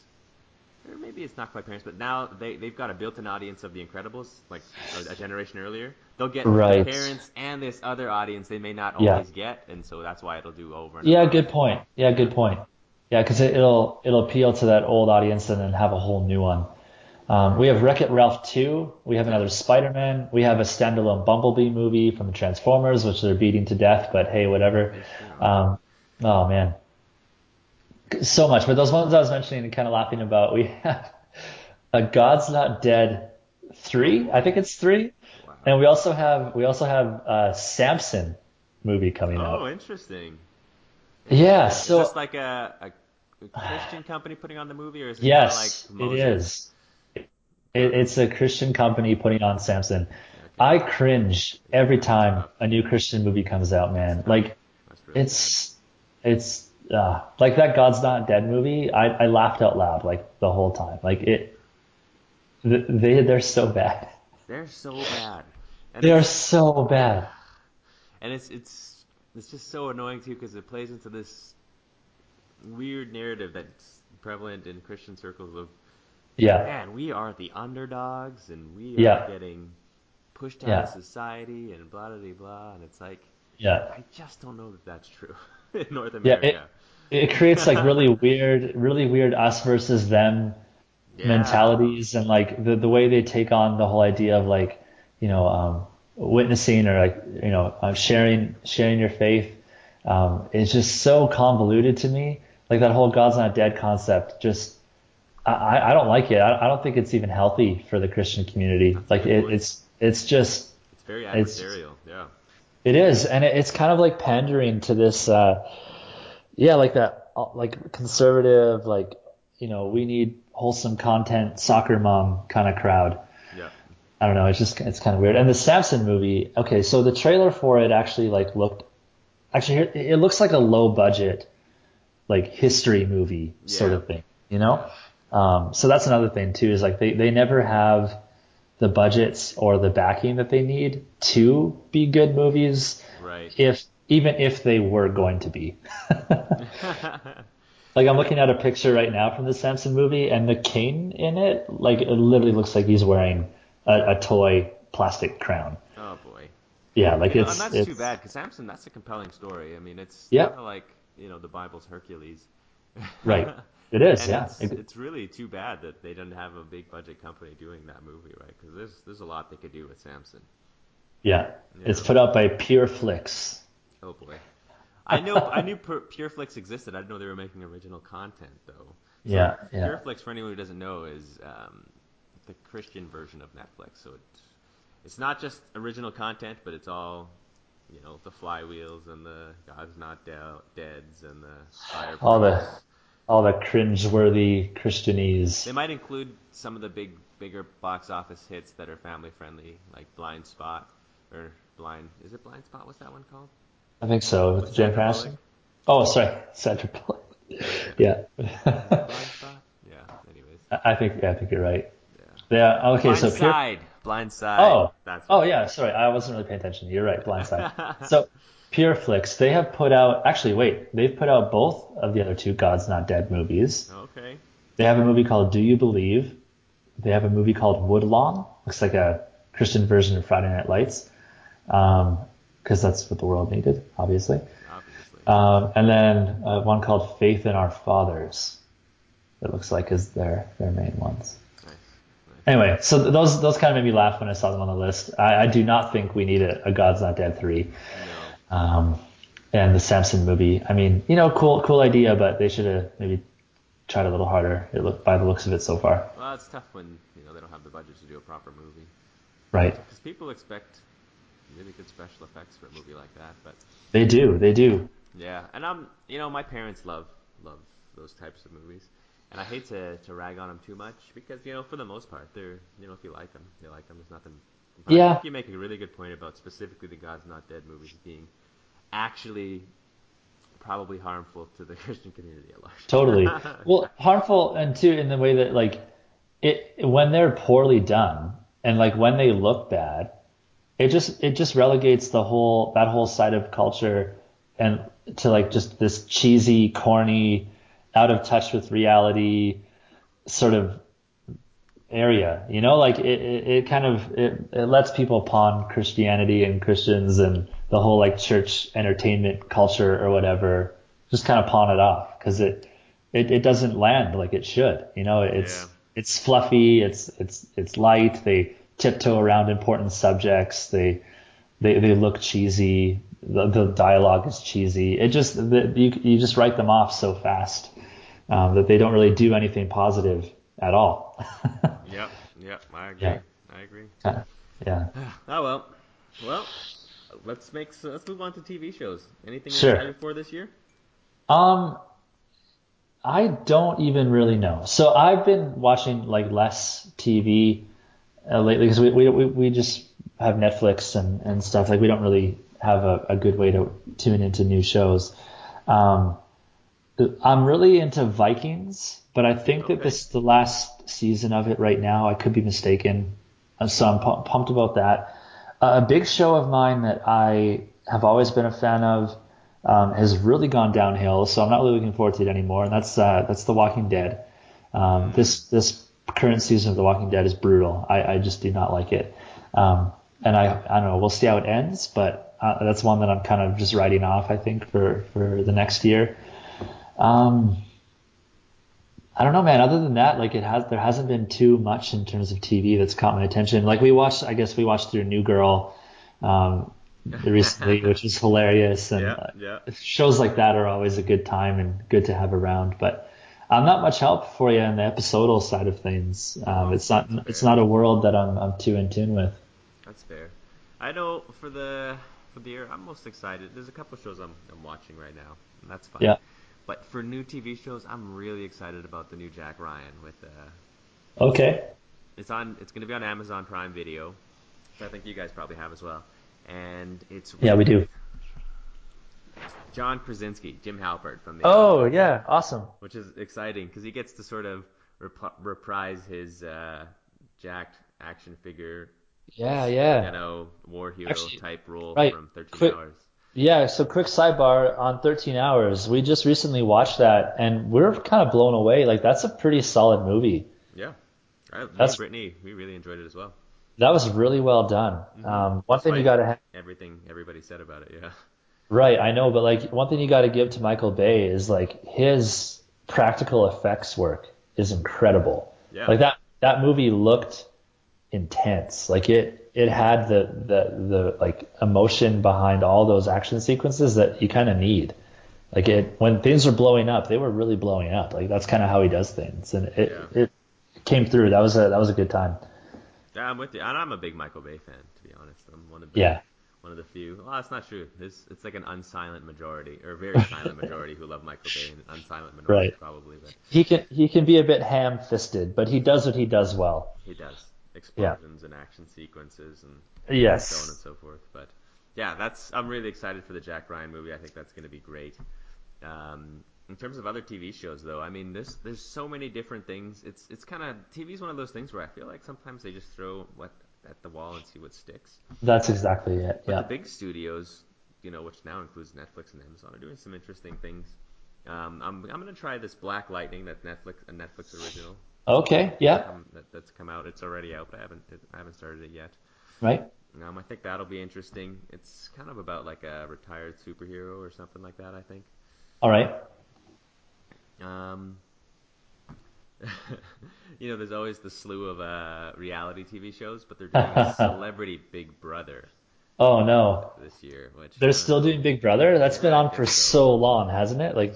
or maybe it's not quite parents, but now they've got a built-in audience of The Incredibles, like a generation earlier. They'll get right. their parents and this other audience they may not always get, and so that's why it'll do over and over. Good point. Yeah, because it'll appeal to that old audience and then have a whole new one. We have Wreck-It Ralph 2. We have another Spider-Man. We have a standalone Bumblebee movie from the Transformers, which they're beating to death, but hey, whatever. Oh, man. So much. But those ones I was mentioning and kind of laughing about, we have a God's Not Dead 3. I think it's 3. Wow. And we also have a Samson movie coming out. Oh, interesting. Yeah, so... Is this like a Christian company putting on the movie, or is it kind of like Moses? Yes, it is. It's a Christian company putting on Samson. I cringe every time a new Christian movie comes out, man. Like, it's like that God's Not Dead movie. I laughed out loud like the whole time. Like they're so bad. They're so bad. And they're so bad. And it's just so annoying too, because it plays into this weird narrative that's prevalent in Christian circles of. Yeah. Man, we are the underdogs, and we are getting pushed out of society, and blah, blah, blah, blah. And it's like, I just don't know that that's true in North America. It creates like really weird us versus them mentalities, and like the way they take on the whole idea of like, witnessing or like, sharing your faith. It's just so convoluted to me. Like that whole God's Not Dead concept just... I don't like it. I don't think it's even healthy for the Christian community. Like it's just it's very adversarial. It is, and it's kind of like pandering to this, like that, like conservative, like we need wholesome content, soccer mom kind of crowd. Yeah, I don't know. It's kind of weird. And the Samson movie. Okay, so the trailer for it actually it looks like a low budget, like history movie sort of thing. You know. So that's another thing too, is like they never have the budgets or the backing that they need to be good movies, right? Even if they were going to be. Like I'm looking at a picture right now from the Samson movie, and the king in it, like it literally looks like he's wearing a toy plastic crown. Oh boy. Yeah, like it's too bad, because Samson, that's a compelling story. I mean, it's kind of like the Bible's Hercules. Right. It is, and it's really too bad that they don't have a big budget company doing that movie, right? Because there's a lot they could do with Samson. Yeah, it's put out by Pureflix. Oh boy, I knew Pureflix existed. I didn't know they were making original content though. So yeah. Pureflix, for anyone who doesn't know, is the Christian version of Netflix. So it's not just original content, but it's all. The Flywheels and the God's Not Deads and the Fire. All the cringe-worthy Christianese. They might include some of the bigger box office hits that are family-friendly, like Blind Spot or Blind. Is it Blind Spot? What's that one called? I think so. With Jennifer Aniston. Oh, sorry, Sandra Bullock. Yeah. Blind Spot. Yeah. Anyways. I think you're right. Yeah. Yeah. Okay. Blindside. Oh. That's right. Oh yeah. Sorry, I wasn't really paying attention. You're right. Blindside. So. Pureflix, they've put out both of the other two God's Not Dead movies. Okay. They have a movie called Do You Believe? They have a movie called Woodlawn. Looks like a Christian version of Friday Night Lights. Because that's what the world needed, obviously. And then one called Faith in Our Fathers. That looks like is their main ones. Anyway, so those kind of made me laugh when I saw them on the list. I do not think we need a God's Not Dead 3. No. And the Samson movie, I mean, cool idea, but they should have maybe tried a little harder. It looked, by the looks of it so far. Well, it's tough when, they don't have the budget to do a proper movie. Right. Because people expect really good special effects for a movie like that, but... They do. Yeah. And I'm, my parents love those types of movies. And I hate to rag on them too much because, for the most part, they're, if you like them, they like them. There's nothing... But I think you make a really good point about specifically the God's Not Dead movies being actually probably harmful to the Christian community at large. Totally. Well, harmful, and too in the way that like it when they're poorly done and like when they look bad, it just relegates the whole side of culture and to like just this cheesy, corny, out of touch with reality, sort of area, you know, like it kind of lets people pawn Christianity and Christians and the whole like church entertainment culture or whatever, just kind of pawn it off because it doesn't land like it should, you know. It's fluffy, it's light. They tiptoe around important subjects. They look cheesy. The dialogue is cheesy. It just you just write them off so fast that they don't really do anything positive at all. Yep, I agree. Yeah. I agree. Yeah. Oh well. Well, let's move on to TV shows. Anything you're excited for this year? I don't even really know. So I've been watching like less TV lately because we just have Netflix and stuff. Like we don't really have a good way to tune into new shows. I'm really into Vikings, but I think that this is the last season of it right now. I could be mistaken. So I'm pumped about that. A big show of mine that I have always been a fan of has really gone downhill, so I'm not really looking forward to it anymore. And that's The Walking Dead. This current season of The Walking Dead is brutal. I just do not like it. And I don't know. We'll see how it ends, but that's one that I'm kind of just writing off, I think, for the next year. I don't know, man. Other than that, like there hasn't been too much in terms of TV that's caught my attention. Like we watched through New Girl recently, which was hilarious. And shows like that are always a good time and good to have around. But I'm not much help for you in the episodal side of things. It's not a world that I'm too in tune with. That's fair. I know for the year I'm most excited. There's a couple shows I'm watching right now, and that's fun. Yeah. But for new TV shows, I'm really excited about the new Jack Ryan with. Okay. It's going to be on Amazon Prime Video, which I think you guys probably have as well. And it's. Yeah, we do. John Krasinski, Jim Halpert from. The Office, awesome. Which is exciting because he gets to sort of reprise his jacked action figure. Yeah. You know, war hero type role from 13 Hours. Yeah, so quick sidebar on 13 Hours. We just recently watched that, and we're kind of blown away. Like, that's a pretty solid movie. Yeah. That's Brittany. We really enjoyed it as well. That was really well done. Mm-hmm. One thing you got to have... Everything everybody said about it, yeah. Right, I know, but, like, one thing you got to give to Michael Bay is, like, his practical effects work is incredible. Yeah. Like, that movie looked intense. Like, it had the like emotion behind all those action sequences that you kind of need. Like when things were blowing up, they were really blowing up. Like that's kind of how he does things, and it came through. That was a good time. Yeah, I'm with you, and I'm a big Michael Bay fan, to be honest. I'm one of the few. Well, that's not true. It's like an unsilent majority, or very silent majority who love Michael Bay, and unsilent minority probably. But he can be a bit ham-fisted, but he does what he does well. He does. Explosions and action sequences and so on and so forth. But yeah, I'm really excited for the Jack Ryan movie. I think that's going to be great. In terms of other TV shows, though, I mean, there's so many different things. It's kind of TV's one of those things where I feel like sometimes they just throw what at the wall and see what sticks. That's exactly it. But the big studios, you know, which now includes Netflix and Amazon, are doing some interesting things. I'm going to try this Black Lightning, that Netflix original. Okay. Yeah. That's come out. It's already out, but I haven't started it yet. Right. I think that'll be interesting. It's kind of about like a retired superhero or something like that, I think. All right. You know, there's always the slew of reality TV shows, but they're doing a Celebrity Big Brother. Oh no. This year, which they're still doing Big Brother. That's been on for so long, hasn't it? Like.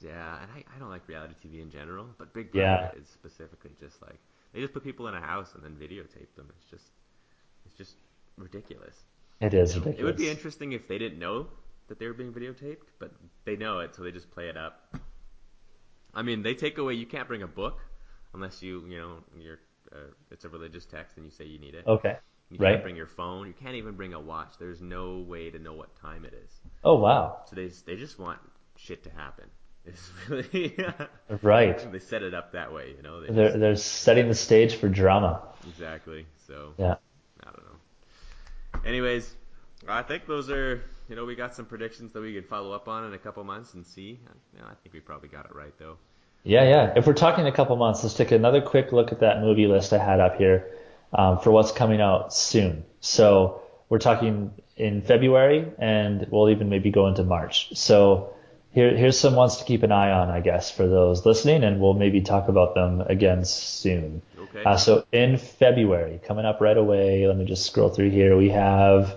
Yeah, and I don't like reality TV in general, but Big Brother is specifically just like they just put people in a house and then videotape them. It's just ridiculous. It is ridiculous. It would be interesting if they didn't know that they were being videotaped, but they know it, so they just play it up. I mean, they take away you can't bring a book unless you're it's a religious text and you say you need it. Okay. You can't bring your phone. You can't even bring a watch. There's no way to know what time it is. Oh wow. So they just want shit to happen. It's really right. They set it up that way, you know. They're setting the stage for drama. Exactly. So I don't know. Anyways, I think those are we got some predictions that we could follow up on in a couple months and see. I think we probably got it right though. Yeah. If we're talking a couple months, let's take another quick look at that movie list I had up here for what's coming out soon. So we're talking in February, and we'll even maybe go into March. So here's some ones to keep an eye on, I guess, for those listening, and we'll maybe talk about them again soon. Okay. So in February, coming up right away, let me just scroll through here. We have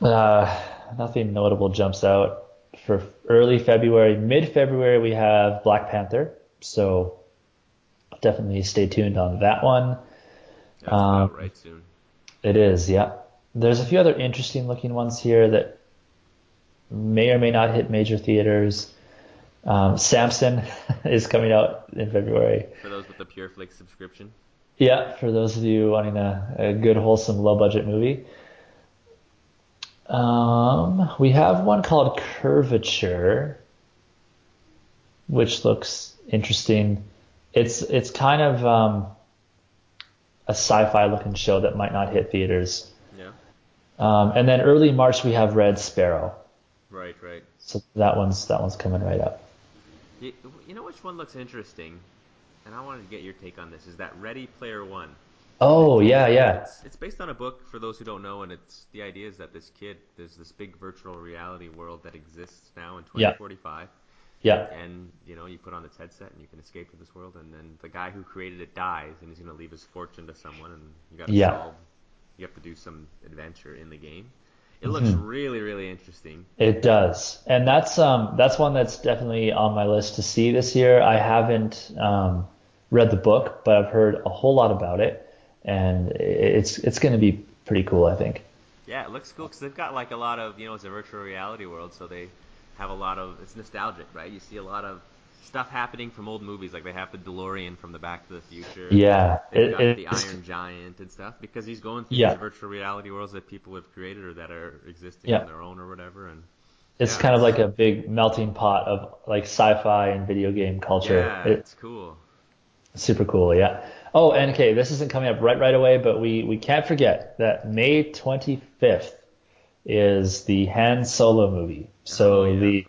nothing notable jumps out. For early February, mid-February, we have Black Panther. So definitely stay tuned on that one. That's about right soon. It is, yeah. There's a few other interesting looking ones here that may or may not hit major theaters. Samson is coming out in February. For those with the PureFlix subscription. Yeah, for those of you wanting a good, wholesome, low-budget movie. We have one called Curvature, which looks interesting. It's kind of a sci-fi looking show that might not hit theaters. Yeah. And then early March we have Red Sparrow. Right. So that one's coming right up. You know which one looks interesting, and I wanted to get your take on this. Is that Ready Player One? Oh, yeah. It's based on a book, for those who don't know, and it's the idea is that there's this big virtual reality world that exists now in 2045. Yeah. And, you put on this headset and you can escape to this world, and then the guy who created it dies, and he's going to leave his fortune to someone, and you have to do some adventure in the game. It looks really, really interesting. It does. And that's one that's definitely on my list to see this year. I haven't read the book, but I've heard a whole lot about it. And it's going to be pretty cool, I think. Yeah, it looks cool because they've got like a lot of, it's a virtual reality world, so they have a lot of, it's nostalgic, right? You see a lot of stuff happening from old movies, like they have the DeLorean from the Back to the Future. Yeah. They've got the Iron Giant and stuff because he's going through these virtual reality worlds that people have created or that are existing on their own or whatever. And it's kind of like a big melting pot of like sci-fi and video game culture. Yeah, it's cool. Super cool, yeah. Oh, and okay, this isn't coming up right away, but we can't forget that May 25th is the Han Solo movie. So the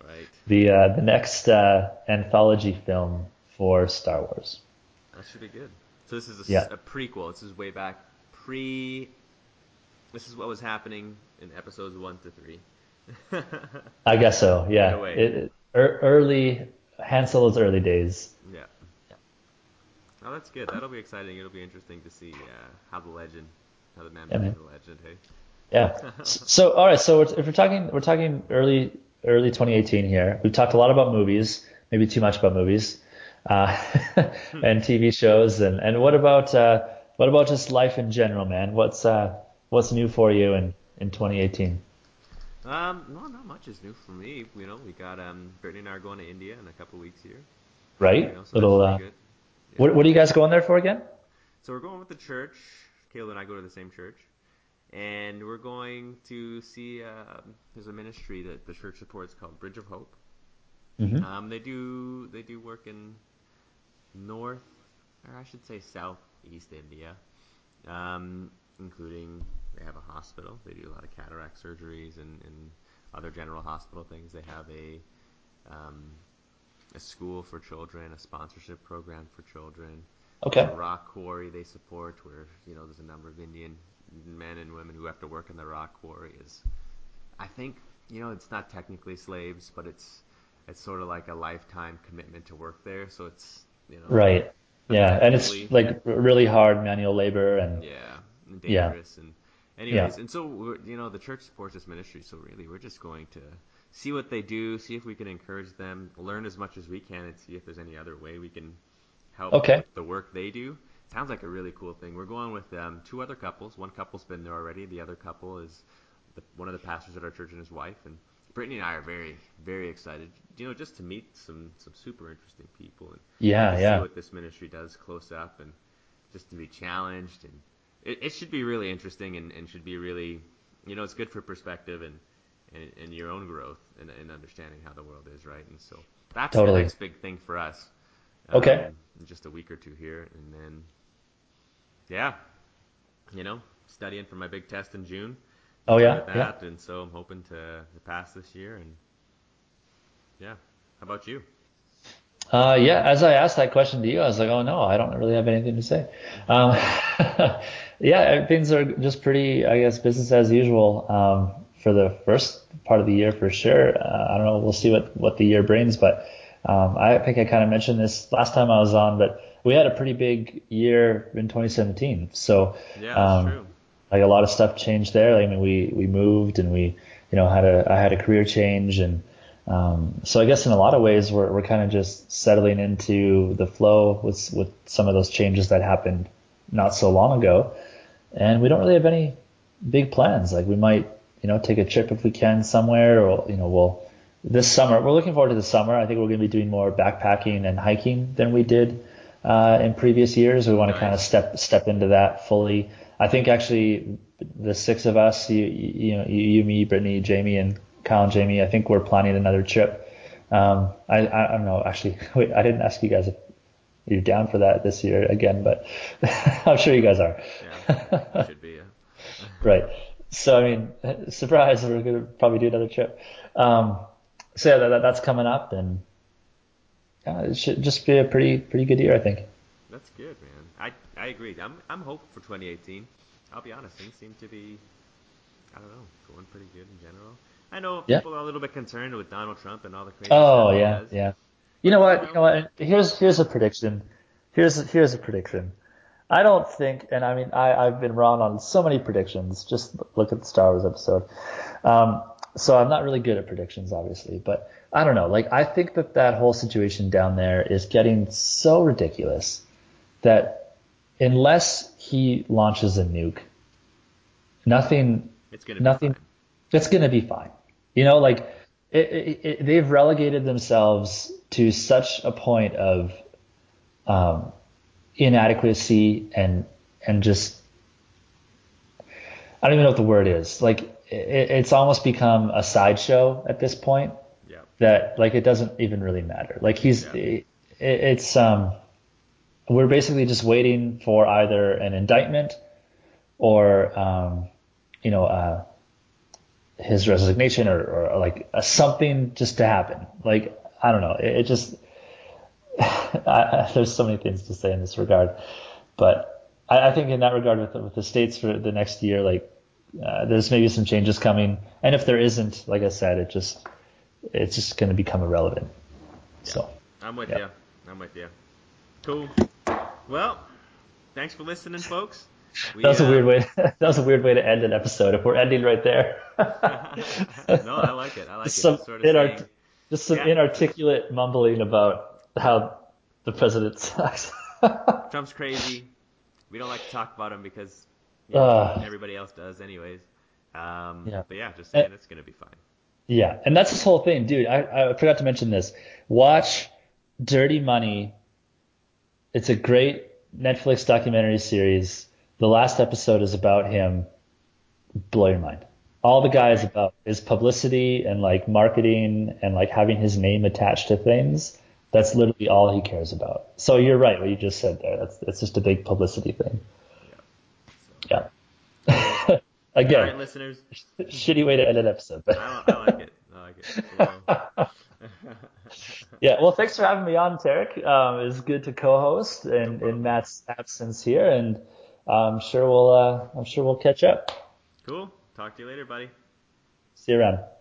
next anthology film for Star Wars. That should be good. So this is a prequel. This is way back This is what was happening in episodes 1 to 3. I guess so. Yeah. Right early Han Solo's early days. Yeah. Oh, that's good. That'll be exciting. It'll be interesting to see how the man became the legend. Hey. Yeah. So all right. So if we're talking early 2018 here. We've talked a lot about movies, maybe too much about movies, and TV shows. And what about just life in general, man? What's new for you in 2018? No, not much is new for me. We got Brittany and I are going to India in a couple weeks here. Right. So little. Yeah. What are you guys going there for again? So we're going with the church. Caleb and I go to the same church. And we're going to see, there's a ministry that the church supports called Bridge of Hope. Mm-hmm. They do work in north, or I should say southeast India, including they have a hospital. They do a lot of cataract surgeries and other general hospital things. They have a school for children, a sponsorship program for children. Okay. The rock quarry they support, where there's a number of Indian men and women who have to work in the rock quarry. I think it's not technically slaves, but it's sort of like a lifetime commitment to work there. So it's right, yeah, and it's like really hard manual labor and dangerous and anyways. Yeah. And so the church supports this ministry, so really we're just going to see what they do, see if we can encourage them, learn as much as we can, and see if there's any other way we can help with the work they do. Sounds like a really cool thing. We're going with two other couples. One couple's been there already. The other couple is one of the pastors at our church and his wife. And Brittany and I are very, very excited, just to meet some super interesting people and see what this ministry does close up and just to be challenged. And it should be really interesting and should be really, it's good for perspective and your own growth and understanding how the world is, right? And so that's the next big thing for us. In just a week or two here, and then studying for my big test in June. Oh yeah, that, yeah. And so I'm hoping to pass this year. And yeah, how about you? Yeah, as I asked that question to you, I was like, oh no, I don't really have anything to say. Yeah, things are just pretty, I guess, business as usual for the first part of the year for sure. I don't know, we'll see what the year brings, but I think I kind of mentioned this last time I was on, but we had a pretty big year in 2017. So yeah, that's true. Like a lot of stuff changed there. Like, I mean, we moved and we, you know, I had a career change and. So I guess in a lot of ways we're kind of just settling into the flow with some of those changes that happened not so long ago, and we don't really have any big plans. Like we might, you know, take a trip if we can somewhere, or you know, this summer we're looking forward to the summer. I think we're going to be doing more backpacking and hiking than we did in previous years. We want to kind of step into that fully. I think actually the six of us, you, me, Brittany, Jamie, and Kyle and Jamie, I think we're planning another trip. I don't know. Actually, wait, I didn't ask you guys if you're down for that this year again, but I'm sure you guys are. Yeah, should be. Yeah. Right. So, I mean, surprise, we're going to probably do another trip. So, yeah, that's coming up, and it should just be a pretty good year, I think. That's good, man. I agree. I'm hopeful for 2018. I'll be honest, things seem to be, I don't know, going pretty good in general. I know people are a little bit concerned with Donald Trump and all the crazy stuff. Oh yeah, yeah. You know what? Here's a prediction. Here's a prediction. I don't think, and I mean, I've been wrong on so many predictions. Just look at the Star Wars episode. So I'm not really good at predictions, obviously, but I don't know. Like I think that whole situation down there is getting so ridiculous that unless he launches a nuke, it's going to be fine. You know, like they've relegated themselves to such a point of inadequacy and just I don't even know what the word is. Like it's almost become a sideshow at this point. Yeah. That like it doesn't even really matter. Like we're basically just waiting for either an indictment or his resignation or like something just to happen. Like, I don't know. It just, there's so many things to say in this regard, but I think in that regard with the States for the next year, like there's maybe some changes coming. And if there isn't, like I said, it's just going to become irrelevant. Yeah. So I'm with you. Cool. Well, thanks for listening, folks. That was a weird way to end an episode. If we're ending right there. No, I like it. Just some inarticulate mumbling about how the president sucks. Trump's crazy. We don't like to talk about him because everybody else does, anyways. But yeah, just saying it's gonna be fine. Yeah, and that's this whole thing, dude. I forgot to mention this. Watch Dirty Money. It's a great Netflix documentary series. The last episode is about him. Blow your mind. All the guy is about is publicity and like marketing and like having his name attached to things. That's literally all he cares about. So you're right what you just said there. It's just a big publicity thing. Yeah. So. Again, all right, listeners. Shitty way to end an episode. But I like it. Yeah. Yeah, well, thanks for having me on, Tarek. It was good to co-host and in Matt's absence here and. I'm sure we'll catch up. Cool. Talk to you later, buddy. See you around.